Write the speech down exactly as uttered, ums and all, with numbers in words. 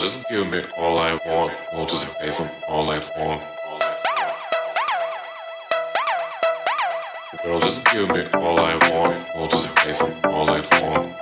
Just give me all I want, go to the place and all I want. Girl, just give me all I want, go to the place and all I want.